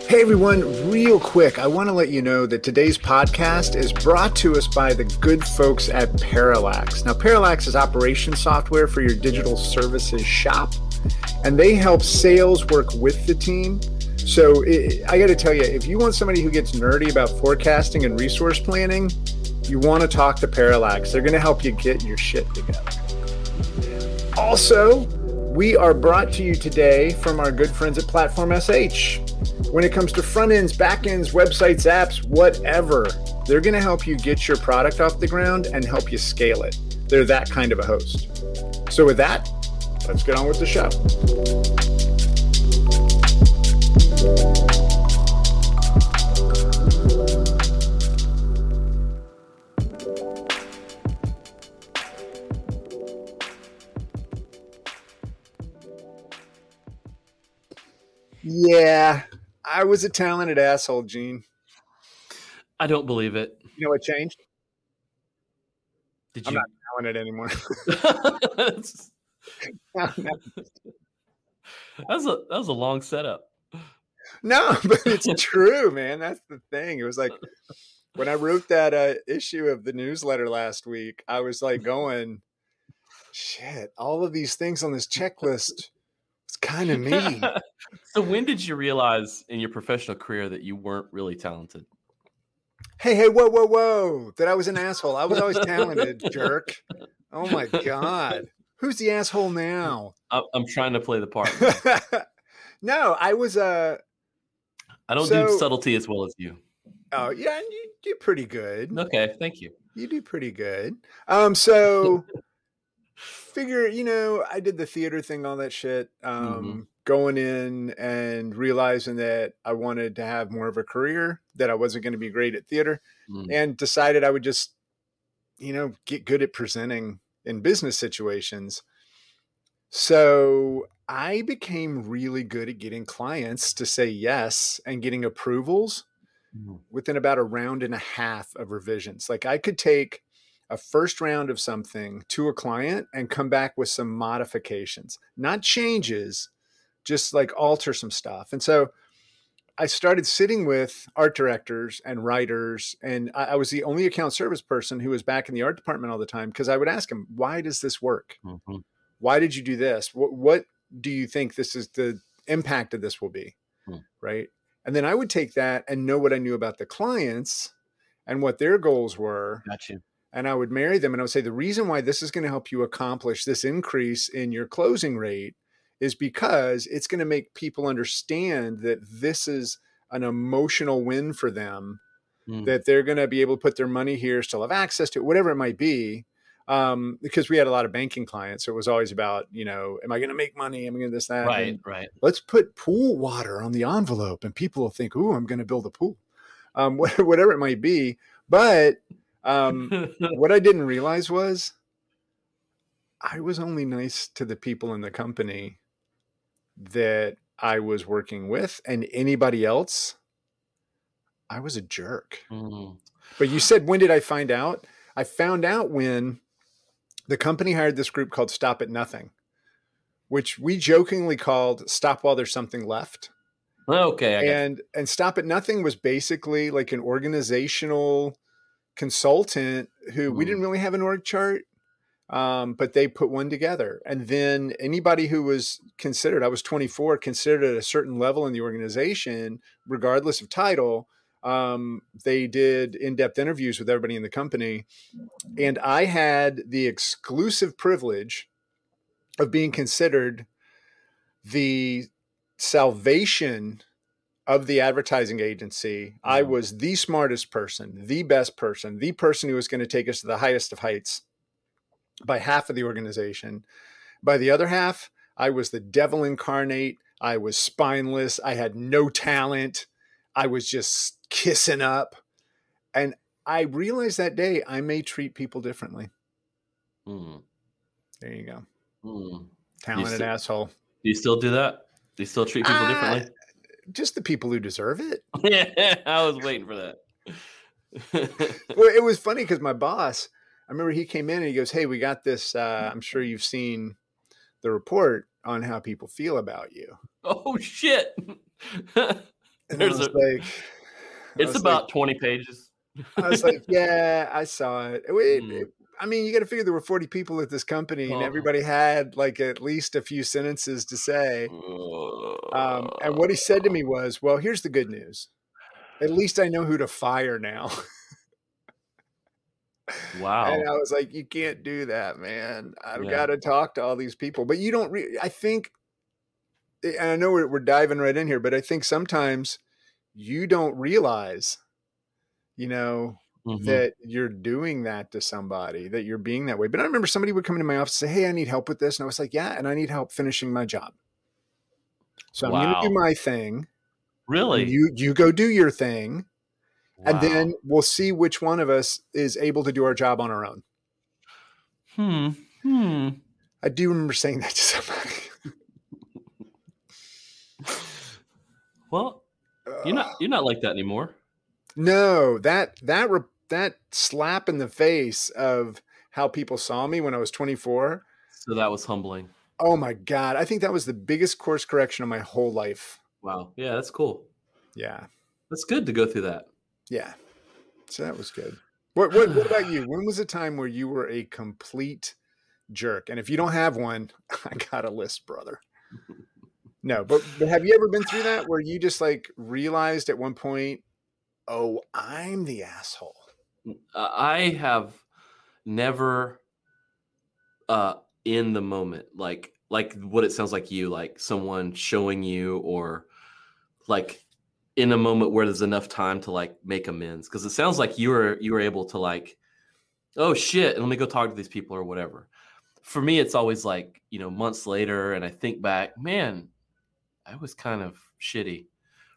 Hey everyone, real quick, I want to let you know that today's podcast is brought to us by the good folks at Parallax. Now, Parallax is operation software for your digital services shop, and they help sales work with the team. So I got to tell you, if you want somebody who gets nerdy about forecasting and resource planning, you want to talk to Parallax. They're going to help you get your shit together. Also, we are brought to you today from our good friends at Platform SH. When it comes to front ends, back ends, websites, apps, whatever, they're going to help you get your product off the ground and help you scale it. They're that kind of a host. So with that, let's get on with the show. Yeah, I was a talented asshole, Gene. I don't believe it. You know what changed? I'm not talented anymore. No. That was a long setup. No, but it's true, man. That's the thing. It was like when I wrote that issue of the newsletter last week, I was like going, shit, all of these things on this checklist, it's kind of me. So when did you realize in your professional career that you weren't really talented? Hey, whoa, that I was an asshole. I was always talented, jerk. Oh my God. Who's the asshole now? I'm trying to play the part. No, I was I don't do subtlety as well as you. Oh, yeah, you do pretty good. Okay, thank you. You do pretty good. Figure, I did the theater thing, all that shit, going in and realizing that I wanted to have more of a career, that I wasn't going to be great at theater, and decided I would just, get good at presenting in business situations. So I became really good at getting clients to say yes and getting approvals within about a round and a half of revisions. Like I could take a first round of something to a client and come back with some modifications, not changes, just like alter some stuff. And so I started sitting with art directors and writers, and I was the only account service person who was back in the art department all the time, because I would ask them, why does this work? Mm-hmm. Why did you do this? What do you think this is the impact of this will be? Right. And then I would take that and know what I knew about the clients and what their goals were. Gotcha. And I would marry them and I would say, the reason why this is going to help you accomplish this increase in your closing rate is because it's going to make people understand that this is an emotional win for them, that they're going to be able to put their money here, still have access to it, whatever it might be. Because we had a lot of banking clients. So it was always about, am I going to make money? Am I going to this, that? Right, and right. Let's put pool water on the envelope and people will think, ooh, I'm going to build a pool. Whatever it might be. But what I didn't realize was I was only nice to the people in the company that I was working with, and anybody else, I was a jerk. Mm. But you said, when did I find out? I found out when the company hired this group called Stop at Nothing, which we jokingly called Stop While There's Something Left. Okay. And Stop at Nothing was basically like an organizational consultant who we didn't really have an org chart, but they put one together. And then anybody who was considered, I was 24, considered at a certain level in the organization, regardless of title, they did in-depth interviews with everybody in the company. And I had the exclusive privilege of being considered the salvation of the advertising agency. I was the smartest person, the best person, the person who was going to take us to the highest of heights by half of the organization. By the other half, I was the devil incarnate. I was spineless. I had no talent. I was just kissing up. And I realized that day I may treat people differently. Mm. There you go. Mm. Talented asshole. Do you still do that? Do you still treat people differently? Just the people who deserve it. Yeah, I was waiting for that. Well, it was funny because my boss, I remember he came in and he goes, hey, we got this. I'm sure you've seen the report on how people feel about you. Oh, shit. It's about 20 pages. I was like, yeah, I saw it. I mean, you got to figure there were 40 people at this company and everybody had like at least a few sentences to say. And what he said to me was, well, here's the good news. At least I know who to fire now. Wow. And I was like, you can't do that, man. I've got to talk to all these people. But you don't I think, and I know we're diving right in here, but I think sometimes you don't realize, that you're doing that to somebody, that you're being that way. But I remember somebody would come into my office and say, hey, I need help with this. And I was like, yeah, and I need help finishing my job. So I'm going to do my thing. Really? You go do your thing. Wow. And then we'll see which one of us is able to do our job on our own. I do remember saying that to somebody. Well, you're not like that anymore. No, that slap in the face of how people saw me when I was 24. So that was humbling. Oh my God. I think that was the biggest course correction of my whole life. Wow. Yeah, that's cool. Yeah. That's good to go through that. Yeah. So that was good. What about you? When was a time where you were a complete jerk? And if you don't have one, I got a list, brother. No, but have you ever been through that where you just like realized at one point, oh, I'm the asshole? I have never in the moment, like what it sounds like you, like someone showing you or like in a moment where there's enough time to like make amends. Cause it sounds like you were able to like, oh shit, let me go talk to these people or whatever. For me, it's always like, months later. And I think back, man, I was kind of shitty,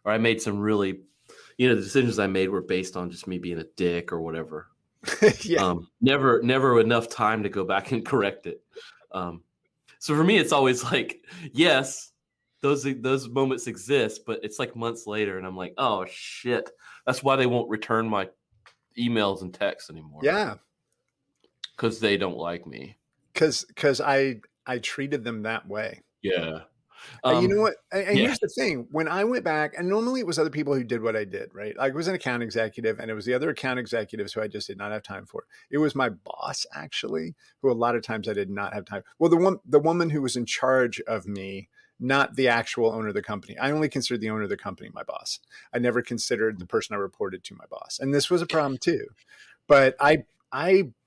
or I made some really, the decisions I made were based on just me being a dick or whatever. Yeah. Never enough time to go back and correct it. So for me, it's always like, yes, those moments exist, but it's like months later and I'm like, oh shit. That's why they won't return my emails and texts anymore. Yeah. Cause they don't like me. Cause I treated them that way. Yeah. You know what? And here's the thing. When I went back, and normally it was other people who did what I did, right? I was an account executive and it was the other account executives who I just did not have time for. It was my boss actually, who a lot of times I did not have time. Well, the woman who was in charge of me, not the actual owner of the company. I only considered the owner of the company my boss. I never considered the person I reported to my boss. And this was a problem too. But I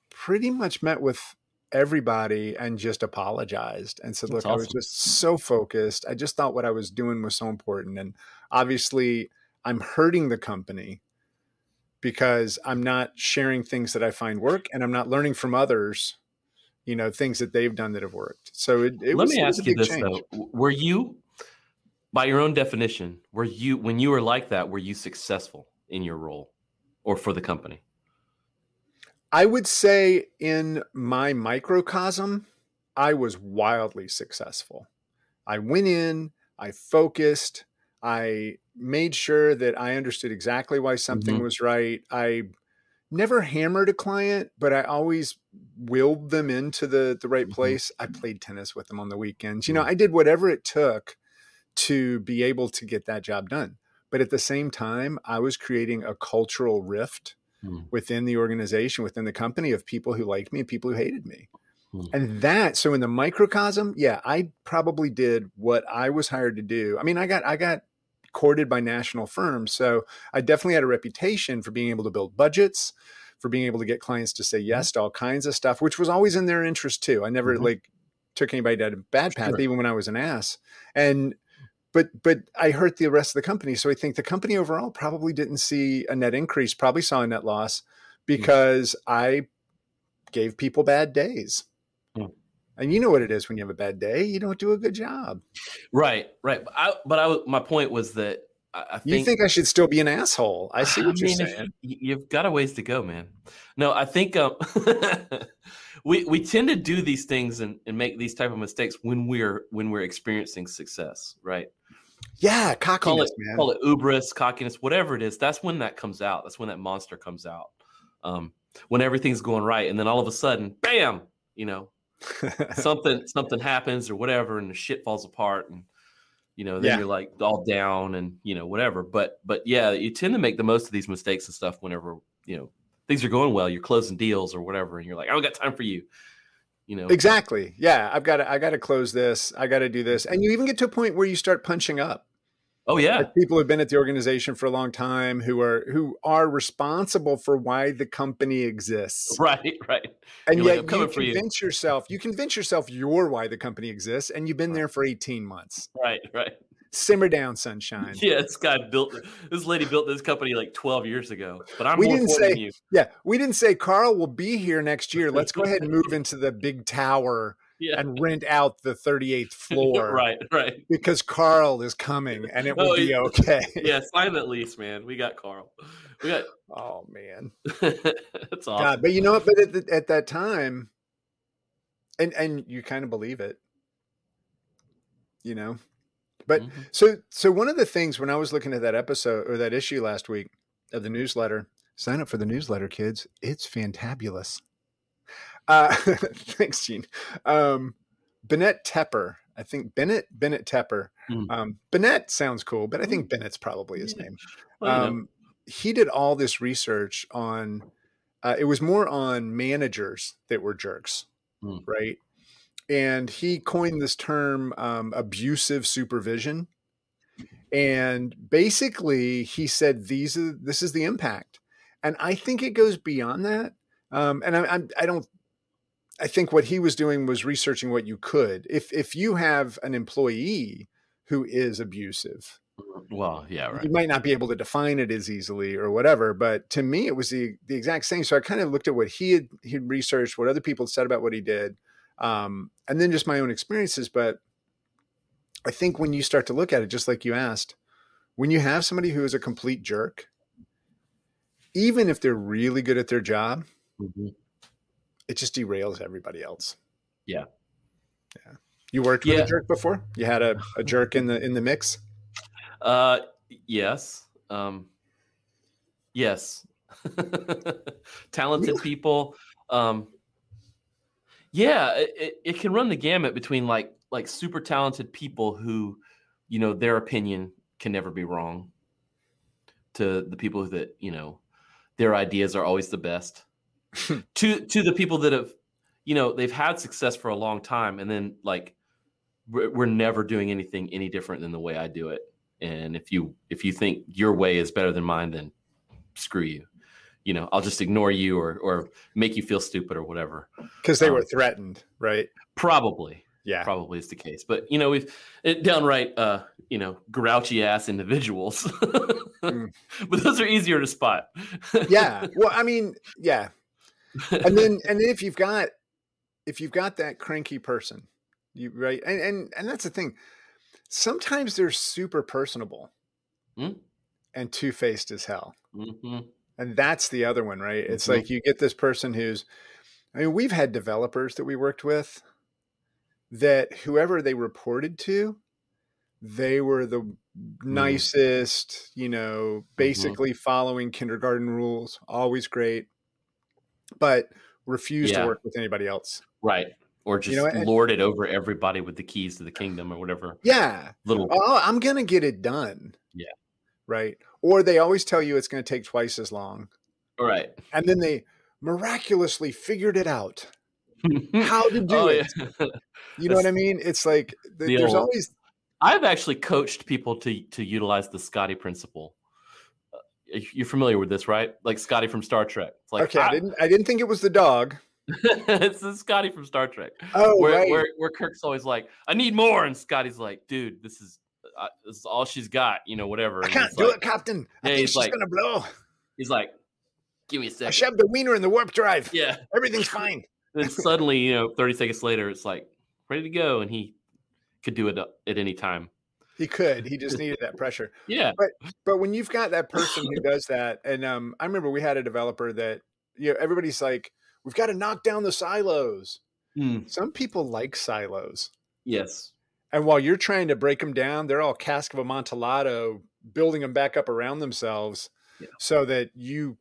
pretty much met with everybody and just apologized and said, look, awesome. I was just so focused. I just thought what I was doing was so important. And obviously I'm hurting the company because I'm not sharing things that I find work and I'm not learning from others, things that they've done that have worked. So let me ask you this, though. Were you, by your own definition, when you were like that, were you successful in your role or for the company? I would say in my microcosm, I was wildly successful. I went in, I focused, I made sure that I understood exactly why something was right. I never hammered a client, but I always willed them into the right place. I played tennis with them on the weekends. I did whatever it took to be able to get that job done. But at the same time, I was creating a cultural rift within the organization, within the company, of people who liked me and people who hated me. And so in the microcosm, I probably did what I was hired to do. I mean, I got courted by national firms. So I definitely had a reputation for being able to build budgets, for being able to get clients to say yes to all kinds of stuff, which was always in their interest too. I never took anybody down a bad path, even when I was an ass. But I hurt the rest of the company. So I think the company overall probably didn't see a net increase, probably saw a net loss because I gave people bad days. And you know what it is when you have a bad day, you don't do a good job. Right. My point was that I think... You think I should still be an asshole. I see what you're saying. You've got a ways to go, man. No, I think we tend to do these things and make these type of mistakes when we're experiencing success, right? Yeah, cockiness, man. Call it hubris, cockiness, whatever it is. That's when that comes out. That's when that monster comes out. when everything's going right. And then all of a sudden, bam, you know, something happens or whatever, and the shit falls apart, and you know, then you're like all down and, you know, whatever. But yeah, you tend to make the most of these mistakes and stuff whenever, you know, things are going well, you're closing deals or whatever, and you're like, I don't got time for you. You know, exactly. Yeah. I got to close this. I got to do this. And you even get to a point where you start punching up. Oh yeah. Like people who've been at the organization for a long time who are responsible for why the company exists. Right. Right. And you're yet like, you convince yourself you're why the company exists, and you've been there for 18 months. Right. Right. Simmer down, sunshine. Yeah, this lady built this company like 12 years ago. But we didn't say. Yeah, we didn't say Carl will be here next year. Let's go ahead and move into the big tower and rent out the 38th floor. Right. Because Carl is coming, and it will be okay. Yeah, sign that lease, man. We got Carl. Oh man, that's awesome. God, but you know what? But at that time, and you kind of believe it, you know. But so one of the things when I was looking at that episode or that issue last week of the newsletter, sign up for the newsletter, kids. It's fantabulous. Thanks, Gene. Bennett Tepper. I think Bennett Tepper. Bennett sounds cool, but I think Bennett's probably his name. He did all this research on, it was more on managers that were jerks, right? And he coined this term, abusive supervision. And basically he said, this is the impact. And I think it goes beyond that. I think what he was doing was researching what you could, if you have an employee who is abusive, well, yeah, right. You might not be able to define it as easily or whatever, but to me, it was the exact same. So I kind of looked at what he had researched, what other people said about what he did. And then just my own experiences. But I think when you start to look at it, just like you asked, when you have somebody who is a complete jerk, even if they're really good at their job, it just derails everybody else. Yeah. Yeah. You worked with a jerk before? You had a jerk in the mix? Yes. Yes. Talented people. Yeah, it can run the gamut between like super talented people who, you know, their opinion can never be wrong, to the people that, you know, their ideas are always the best, to the people that have, you know, they've had success for a long time, and then like, we're never doing anything any different than the way I do it, and if you think your way is better than mine, then screw you. You know, I'll just ignore you or make you feel stupid or whatever. Because they were threatened, right? Probably. Yeah. Probably is the case. But, you know, downright, you know, grouchy ass individuals. But those are easier to spot. Yeah. Well, I mean, yeah. And then if you've got that cranky person, you right. And that's the thing. Sometimes they're super personable and two-faced as hell. Mm-hmm. And that's the other one, right? It's like you get this person who's, I mean, we've had developers that we worked with that whoever they reported to, they were the nicest, you know, basically following kindergarten rules, always great, but refused to work with anybody else. Right. Or just, you know, lord it over everybody with the keys to the kingdom or whatever. Yeah. I'm going to get it done. Yeah. Right. Or they always tell you it's going to take twice as long. Right. And then they miraculously figured it out how to do it. Yeah. You know what I mean? It's like there's always. I've actually coached people to utilize the Scotty principle. You're familiar with this, right? Like Scotty from Star Trek. It's like, okay. I didn't think it was the dog. It's the Scotty from Star Trek. Oh, where Kirk's always like, I need more. And Scotty's like, dude, this is all she's got, you know, whatever. I can't do it, Captain. I think she's gonna blow. He's like, give me a second. I shoved the wiener in the warp drive. Yeah, everything's fine. And then suddenly, you know, 30 seconds later, it's like ready to go, and he could do it at any time. He could. He just needed that pressure. Yeah. But when you've got that person who does that, and I remember we had a developer that, you know, everybody's like, we've got to knock down the silos. Some people like silos. Yes. And while you're trying to break them down, they're all cask of Amontillado, building them back up around themselves so that you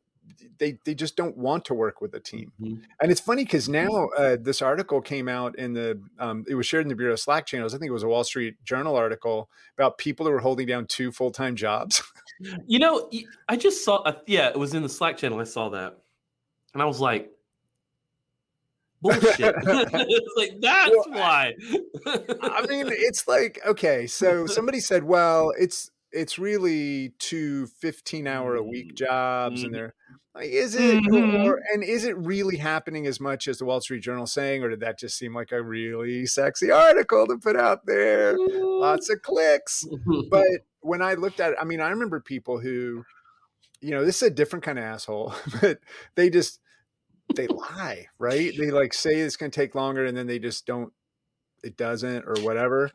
they just don't want to work with a team. Mm-hmm. And it's funny because now this article came out in the, it was shared in the Bureau Slack channels. I think it was a Wall Street Journal article about people who were holding down 2 full-time jobs. You know, I just saw, it was in the Slack channel. I saw that. And I was like, bullshit. It's like, that's why. I mean, it's like, okay, so somebody said, well, it's really 2 15-hour-a-week jobs, and they're like, is it, and is it really happening as much as the Wall Street Journal saying, or did that just seem like a really sexy article to put out there? Lots of clicks. But when I looked at it, I mean, I remember people who, you know, this is a different kind of asshole, but they lie, right? They like say it's going to take longer, and then they just don't, it doesn't, or whatever.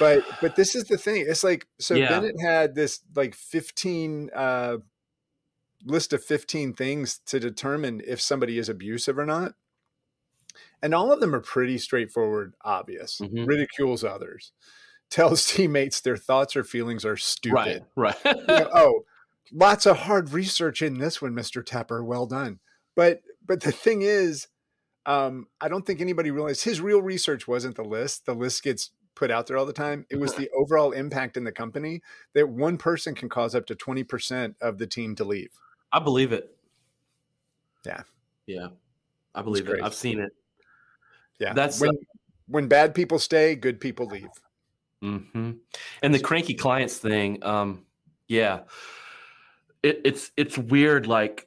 But this is the thing. It's like, so yeah. Bennett had this like 15 list of 15 things to determine if somebody is abusive or not. And all of them are pretty straightforward, obvious. Mm-hmm. Ridicules others, tells teammates their thoughts or feelings are stupid. Right. You know, lots of hard research in this one, Mr. Tepper. Well done. But the thing is, I don't think anybody realized his real research wasn't the list. The list gets put out there all the time. It was the overall impact in the company that one person can cause up to 20% of the team to leave. I believe it. Yeah. Yeah. I believe it. I've seen it. Yeah. That's when bad people stay, good people leave. Mm-hmm. And the cranky clients thing. Yeah. It's weird. Like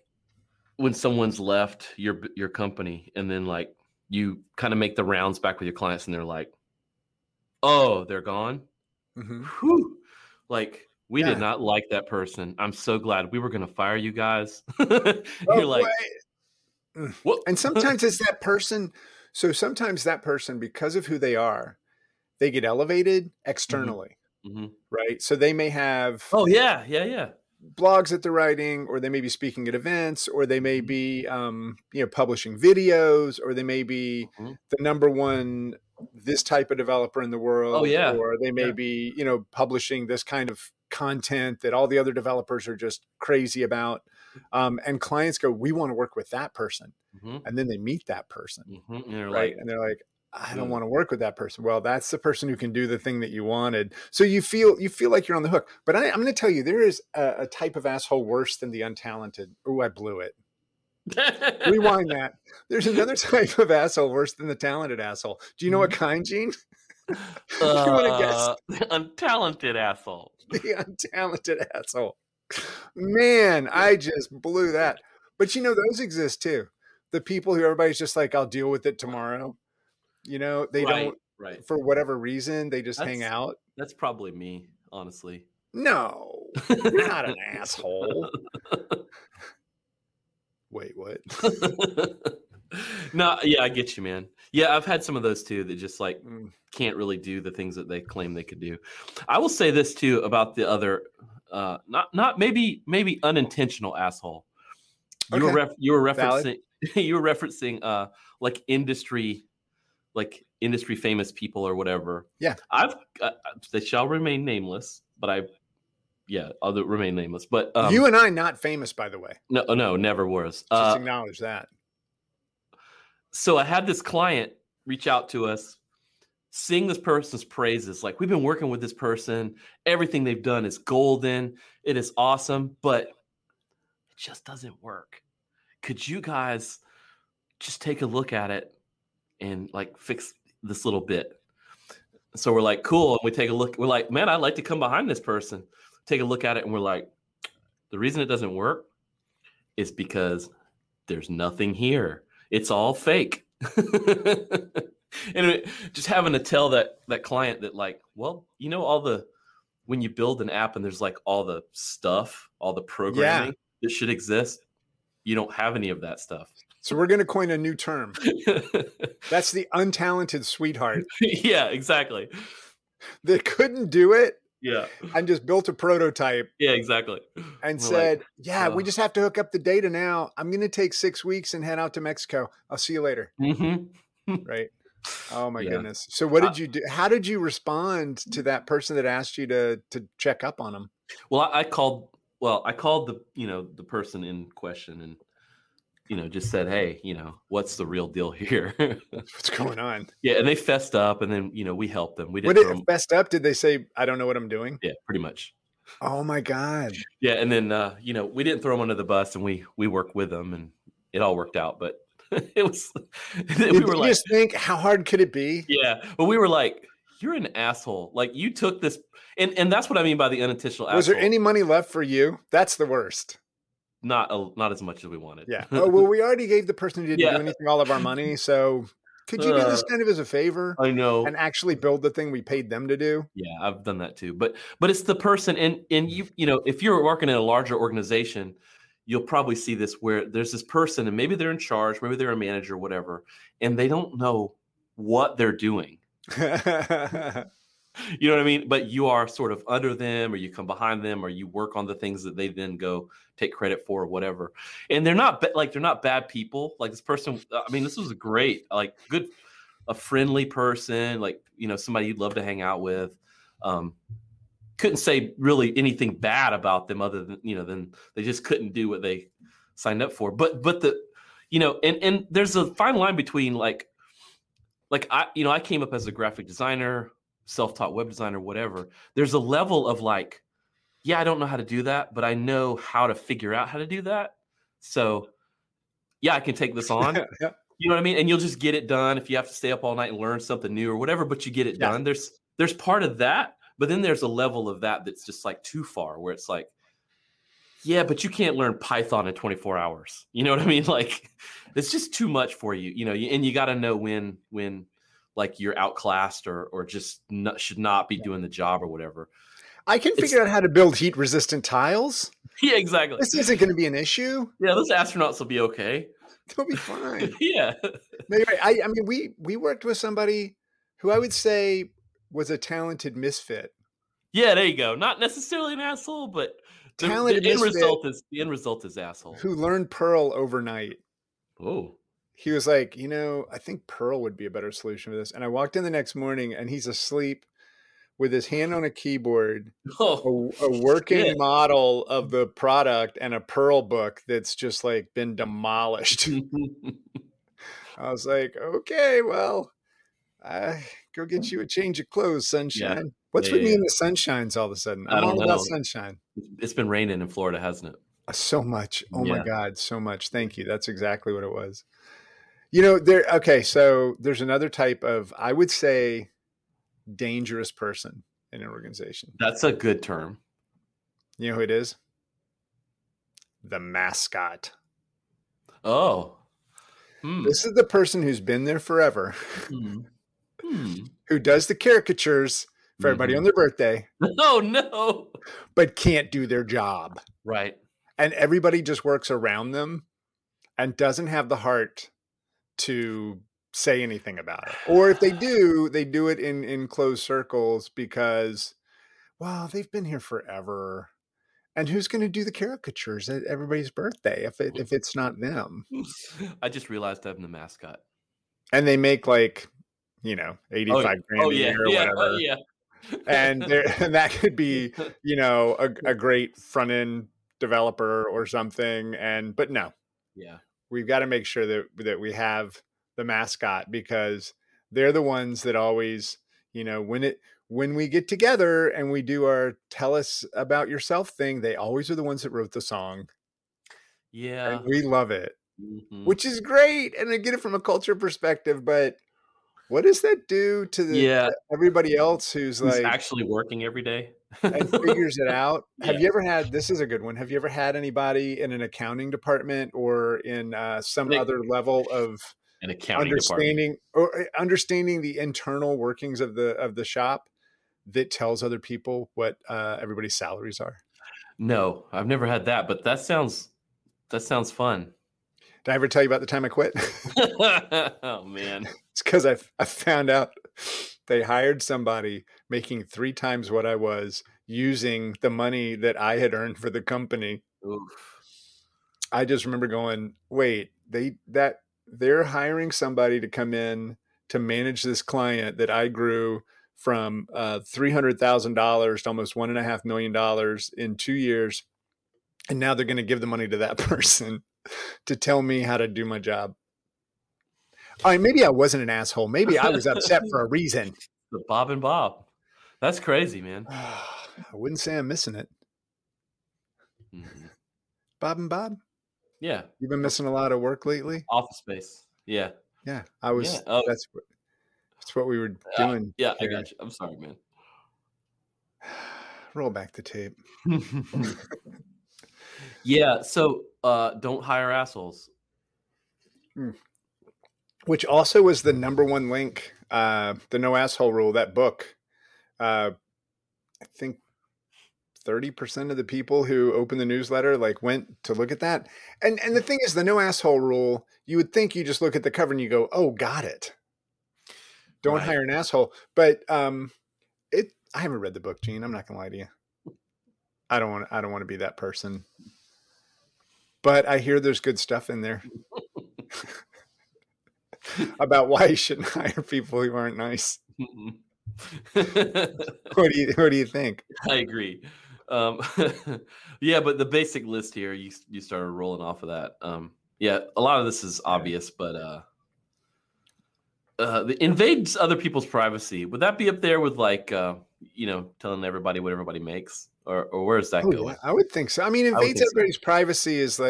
when someone's left your company and then like you kind of make the rounds back with your clients and they're like, oh, they're gone. Mm-hmm. Like we did not like that person. I'm so glad we were going to fire you guys. You're like, what? And sometimes it's that person. So sometimes that person, because of who they are, they get elevated externally. Mm-hmm. Right. So they may have, blogs that they're writing, or they may be speaking at events, or they may be, publishing videos, or they may be the number one, this type of developer in the world, or they may be, publishing this kind of content that all the other developers are just crazy about. And clients go, we want to work with that person. Mm-hmm. And then they meet that person. Mm-hmm. And they're like, and they're like, I don't want to work with that person. Well, that's the person who can do the thing that you wanted. So you feel like you're on the hook. But I'm going to tell you, there is a type of asshole worse than the untalented. Oh, I blew it. Rewind that. There's another type of asshole worse than the talented asshole. Do you know what kind, Gene? You want to guess? The untalented asshole. The untalented asshole. Man, I just blew that. But those exist too. The people who everybody's just like, I'll deal with it tomorrow. You know, they don't, for whatever reason, they just hang out. That's probably me, honestly. No, you're not an asshole. Wait, what? No, yeah, I get you, man. Yeah, I've had some of those too that just like can't really do the things that they claim they could do. I will say this too about the other, not maybe unintentional asshole. You were referencing like industry. Like industry famous people or whatever. Yeah, they shall remain nameless, but I'll remain nameless. But you and I not famous, by the way. No, never was. Just acknowledge that. So I had this client reach out to us, sing this person's praises. Like we've been working with this person, everything they've done is golden. It is awesome, but it just doesn't work. Could you guys just take a look at it and like fix this little bit? So we're like, cool. And we take a look. We're like, man, I'd like to come behind this person, take a look at it. And we're like, the reason it doesn't work is because there's nothing here. It's all fake. And just having to tell that client that like, well, when you build an app and there's like all the stuff, all the programming that should exist, you don't have any of that stuff. So we're going to coin a new term. That's the untalented sweetheart. Yeah, exactly. They couldn't do it. Yeah. And just built a prototype. Yeah, exactly. And we just have to hook up the data now. I'm going to take 6 weeks and head out to Mexico. I'll see you later. Mm-hmm. Right. Oh my goodness. So what did you do? How did you respond to that person that asked you to check up on them? Well, I called the person in question and you know, just said, hey, you know, what's the real deal here? What's going on? Yeah. And they fessed up, and then, you know, we helped them. We didn't fessed up. Did they say, I don't know what I'm doing? Yeah, pretty much. Oh my God. Yeah. And then, you know, we didn't throw them under the bus, and we worked with them, and it all worked out, but it was, we were like, just think, how hard could it be? Yeah. But we were like, you're an asshole. Like, you took this, and that's what I mean by the unintentional asshole. Was there any money left for you? That's the worst. Not as much as we wanted. Yeah. Oh, well, we already gave the person who didn't do anything all of our money. So could you do this kind of as a favor? I know. And actually build the thing we paid them to do? Yeah, I've done that too. But it's the person, and you know, if you're working in a larger organization, you'll probably see this where there's this person, and maybe they're in charge, maybe they're a manager, whatever, and they don't know what they're doing. You know what I mean? But you are sort of under them, or you come behind them, or you work on the things that they then go take credit for or whatever. And they're not bad people. Like, this person, I mean, this was great, like good, a friendly person, like, you know, somebody you'd love to hang out with. Couldn't say really anything bad about them other than, you know, then they just couldn't do what they signed up for. But the, you know, and there's a fine line between like I, you know, I came up as a graphic designer, self-taught web designer, whatever. There's a level of like, yeah, I don't know how to do that, but I know how to figure out how to do that. So yeah, I can take this on. Yeah. You know what I mean? And you'll just get it done if you have to stay up all night and learn something new or whatever, but you get it done. There's part of that, but then there's a level of that that's just like too far, where it's like, yeah, but you can't learn Python in 24 hours. You know what I mean? Like, it's just too much for you, you know, and you got to know when, like, you're outclassed or just not, should not be doing the job or whatever. I can figure out how to build heat resistant tiles. Yeah, exactly. This isn't going to be an issue. Yeah, those astronauts will be okay. They'll be fine. Yeah. No, you're right. I mean, we worked with somebody who I would say was a talented misfit. Yeah, there you go. Not necessarily an asshole, but the end result is asshole. Who learned Perl overnight. Oh. He was like, you know, I think Perl would be a better solution for this. And I walked in the next morning, and he's asleep with his hand on a keyboard, a working model of the product, and a Perl book that's just like been demolished. I was like, okay, well, go get you a change of clothes, sunshine. Yeah. What's with me in the sunshines all of a sudden? I'm all about sunshine. It's been raining in Florida, hasn't it? So much. Oh my God, so much. Thank you. That's exactly what it was. You know, okay, so there's another type of, I would say, dangerous person in an organization. That's a good term. You know who it is? The mascot. Oh. Hmm. This is the person who's been there forever, who does the caricatures for everybody on their birthday. Oh, no. But can't do their job. Right. And everybody just works around them and doesn't have the heart to say anything about it. Or if they do, they do it in closed circles because, well, they've been here forever. And who's going to do the caricatures at everybody's birthday if it's not them? I just realized I'm the mascot. And they make like, you know, 85 grand a year or whatever. And that could be, you know, a great front end developer or something. But no. Yeah. We've got to make sure that we have the mascot, because they're the ones that always, you know, when we get together and we do our tell us about yourself thing, they always are the ones that wrote the song. Yeah. And we love it, which is great. And I get it from a culture perspective, but what does that do to everybody else who's like actually working every day and figures it out? Have you ever had, this is a good one. Have you ever had anybody in an accounting department or in some other level of an accounting understanding department, or understanding the internal workings of the shop that tells other people what everybody's salaries are? No, I've never had that, but that sounds fun. Did I ever tell you about the time I quit? Oh, man. It's because I found out they hired somebody making 3 times what I was, using the money that I had earned for the company. Oof. I just remember going, wait, they're hiring somebody to come in to manage this client that I grew from $300,000 to almost $1.5 million in 2 years. And now they're going to give the money to that person. to tell me how to do my job. All right, maybe I wasn't an asshole. Maybe I was upset for a reason. The Bob and Bob. That's crazy, man. I wouldn't say I'm missing it. Mm-hmm. Bob and Bob? Yeah. You've been missing a lot of work lately? Office Space. Yeah. Yeah. I was. Yeah. That's what we were doing. Yeah, here. I got you. I'm sorry, man. Roll back the tape. Yeah. So don't hire assholes. Mm. Which also was the #1 link, The No Asshole Rule, that book. I think 30% of the people who opened the newsletter went to look at that. And the thing is, The No Asshole Rule, you would think you just look at the cover and you go, oh, got it. Don't hire an asshole. But I haven't read the book, Gene. I'm not going to lie to you. I don't want to be that person. But I hear there's good stuff in there. About why you shouldn't hire people who aren't nice. What do you think? I agree. Yeah, but the basic list here, you started rolling off of that. Yeah, a lot of this is obvious, but invades other people's privacy. Would that be up there with telling everybody what everybody makes, or where is that going? Yeah, I would think so. I mean, invades everybody's privacy is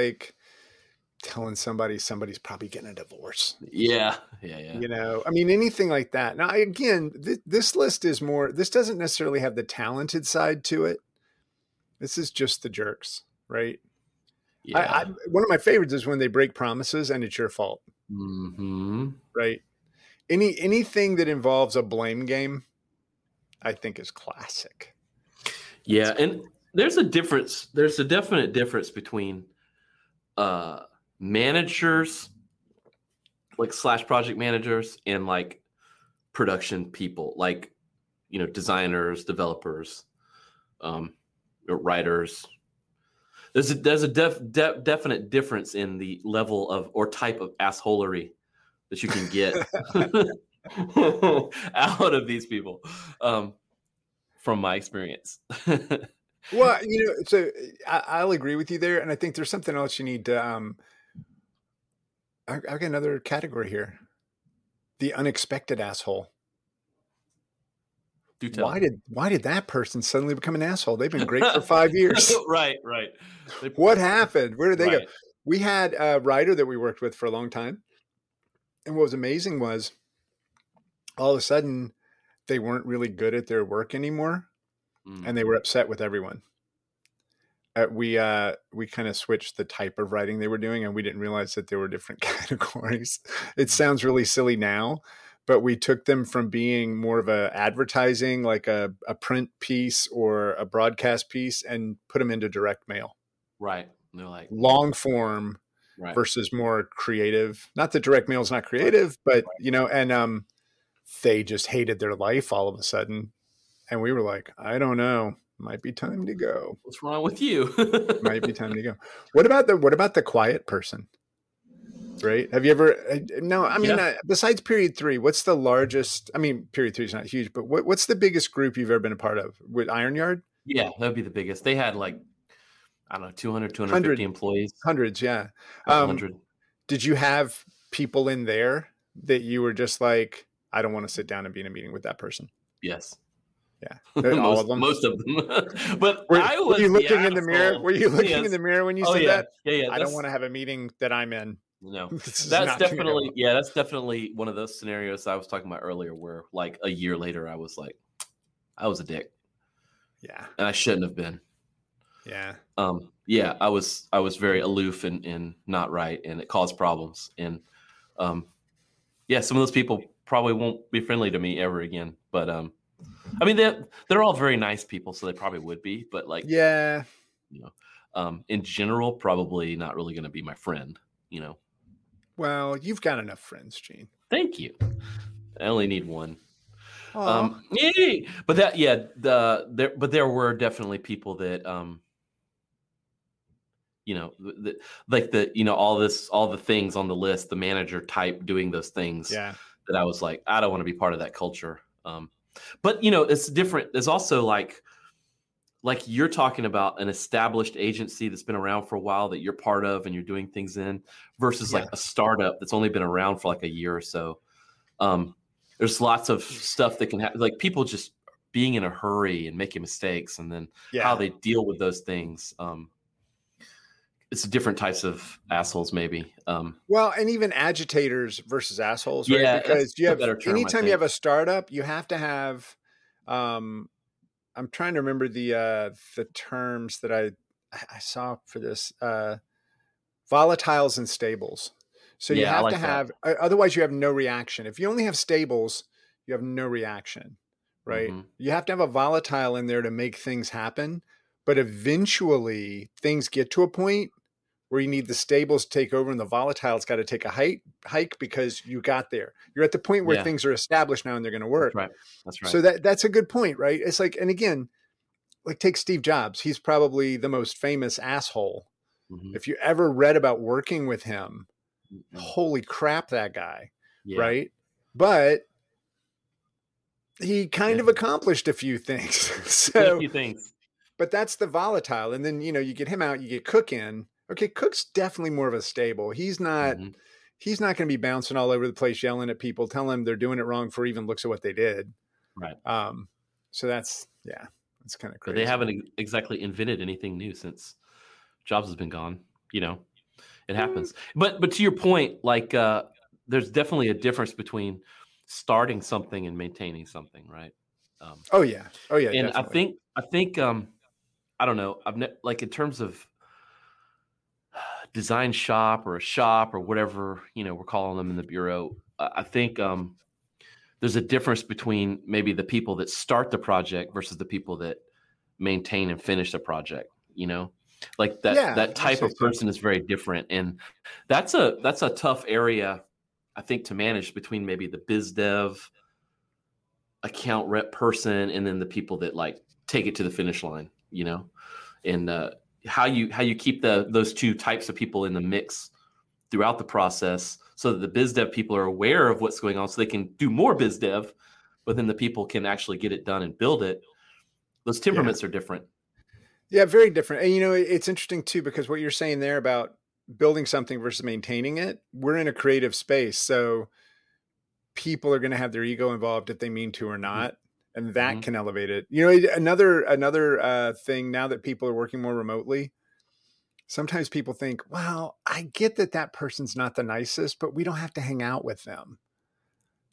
telling somebody's probably getting a divorce. Yeah. I mean, anything like that. Now, again, this list is more, this doesn't necessarily have the talented side to it. This is just the jerks, right? Yeah. One of my favorites is when they break promises and it's your fault. Mm-hmm. Right. Anything that involves a blame game, I think is classic. Yeah. Cool. And there's a difference. There's a definite difference between, managers / project managers and production people, designers, developers, writers. There's a definite difference in the level of or type of assholery that you can get out of these people, from my experience. Well, so I'll agree with you there. And I think there's something else you need to, I've got another category here. The unexpected asshole. Do tell. Why did that person suddenly become an asshole? They've been great for 5 years. Right. What happened? Where did they go? We had a writer that we worked with for a long time. And what was amazing was all of a sudden they weren't really good at their work anymore. Mm. And they were upset with everyone. We kind of switched the type of writing they were doing, and we didn't realize that there were different categories. It sounds really silly now, but we took them from being more of a advertising, a print piece or a broadcast piece, and put them into direct mail. Right. And they're long form versus more creative. Not that direct mail is not creative, but they just hated their life all of a sudden. And we were like, I don't know. Might be time to go. What's wrong with you? Might be time to go. What about the quiet person? Right? Have you ever? No, I mean, besides period 3, what's the largest? I mean, period 3 is not huge, but what's the biggest group you've ever been a part of? With Iron Yard? Yeah, that'd be the biggest. They had 200, 250 employees. Hundreds, yeah. 100. Did you have people in there that you were just like, I don't want to sit down and be in a meeting with that person? Yes. Yeah, most of them. But were you looking in the mirror? Were you looking in the mirror when you said that? Yeah. I don't want to have a meeting that I'm in. No, that's definitely one of those scenarios I was talking about earlier, where a year later I was I was a dick. Yeah, and I shouldn't have been. Yeah. Yeah, I was very aloof and not right, and it caused problems. And some of those people probably won't be friendly to me ever again. But I mean, they're all very nice people, so they probably would be, but in general, probably not really going to be my friend, Well, you've got enough friends, Gene. Thank you. I only need one. Yay! But there were definitely people that, all the things on the list, the manager type doing those things that I was like, I don't want to be part of that culture. But it's different. There's also like you're talking about an established agency that's been around for a while that you're part of and you're doing things in, versus like a startup that's only been around for like a year or so. There's lots of stuff that can happen, like people just being in a hurry and making mistakes, and then how they deal with those things. It's different types of assholes, maybe. Well, and even agitators versus assholes, right? Because you have, anytime you have a startup, you have to have, I'm trying to remember the terms that I saw for this, volatiles and stables. So you have to have, otherwise you have no reaction. If you only have stables, you have no reaction, right? Mm-hmm. You have to have a volatile in there to make things happen, but eventually things get to a point where you need the stables to take over and the volatile's got to take a hike because you got there. You're at the point where things are established now and they're going to work. That's right. That's right. So that's a good point, right? It's like, and again, like take Steve Jobs. He's probably the most famous asshole. Mm-hmm. If you ever read about working with him, holy crap, that guy. Yeah. Right. But he kind of accomplished a few things. So, a few things. But that's the volatile. And then, you know, you get him out, you get Cook in. Okay, Cook's definitely more of a stable. He's not going to be bouncing all over the place, yelling at people, telling them they're doing it wrong for even looks at what they did. Right. So that's kind of crazy. But they haven't exactly invented anything new since Jobs has been gone. You know, it happens. But to your point, like there's definitely a difference between starting something and maintaining something, right? Oh yeah. And definitely. I think I don't know. Like in terms of design shop or a shop or whatever, you know, we're calling them in the bureau. I think there's a difference between maybe the people that start the project versus the people that maintain and finish the project, you know, like that type of person is very different. And that's a tough area, I think, to manage between maybe the biz dev account rep person and then the people that like take it to the finish line, you know, and, how you keep those two types of people in the mix throughout the process so that the biz dev people are aware of what's going on so they can do more biz dev, but then the people can actually get it done and build it. Those temperaments are different. Yeah, very different. And, you know, it's interesting, too, because what you're saying there about building something versus maintaining it, we're in a creative space. So people are going to have their ego involved if they mean to or not. Mm-hmm. And that can elevate it. You know, another thing now that people are working more remotely, sometimes people think, wow, I get that person's not the nicest, but we don't have to hang out with them.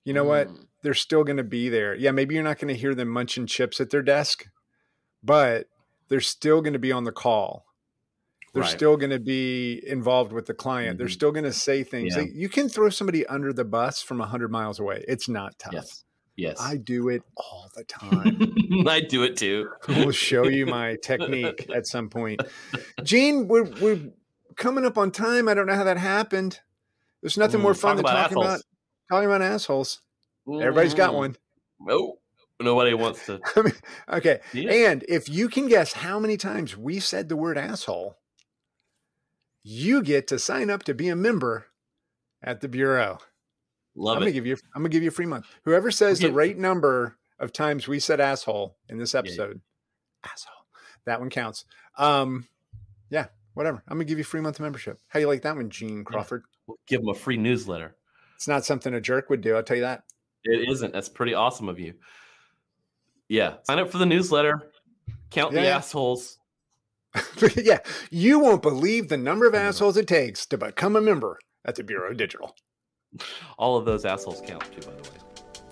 You know what? They're still going to be there. Yeah, maybe you're not going to hear them munching chips at their desk, but they're still going to be on the call. They're still going to be involved with the client. Mm-hmm. They're still going to say things. Yeah. You can throw somebody under the bus from 100 miles away. It's not tough. Yes. I do it all the time. I do it too. We'll show you my technique at some point. Gene, we're coming up on time. I don't know how that happened. There's nothing more fun than talking about assholes. Everybody's got one. Nope. Nobody wants to. I mean, okay. Yeah. And if you can guess how many times we said the word asshole, you get to sign up to be a member at the Bureau. Love it. I'm gonna give you a free month. Whoever says the right number of times we said asshole in this episode, asshole, that one counts. Whatever. I'm gonna give you a free month of membership. How do you like that one, Gene Crawford? We'll give him a free newsletter. It's not something a jerk would do. I'll tell you that. It isn't. That's pretty awesome of you. Yeah. Sign up for the newsletter. Count the assholes. Yeah. You won't believe the number of assholes it takes to become a member at the Bureau Digital. All of those assholes count too, by the way.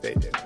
They do.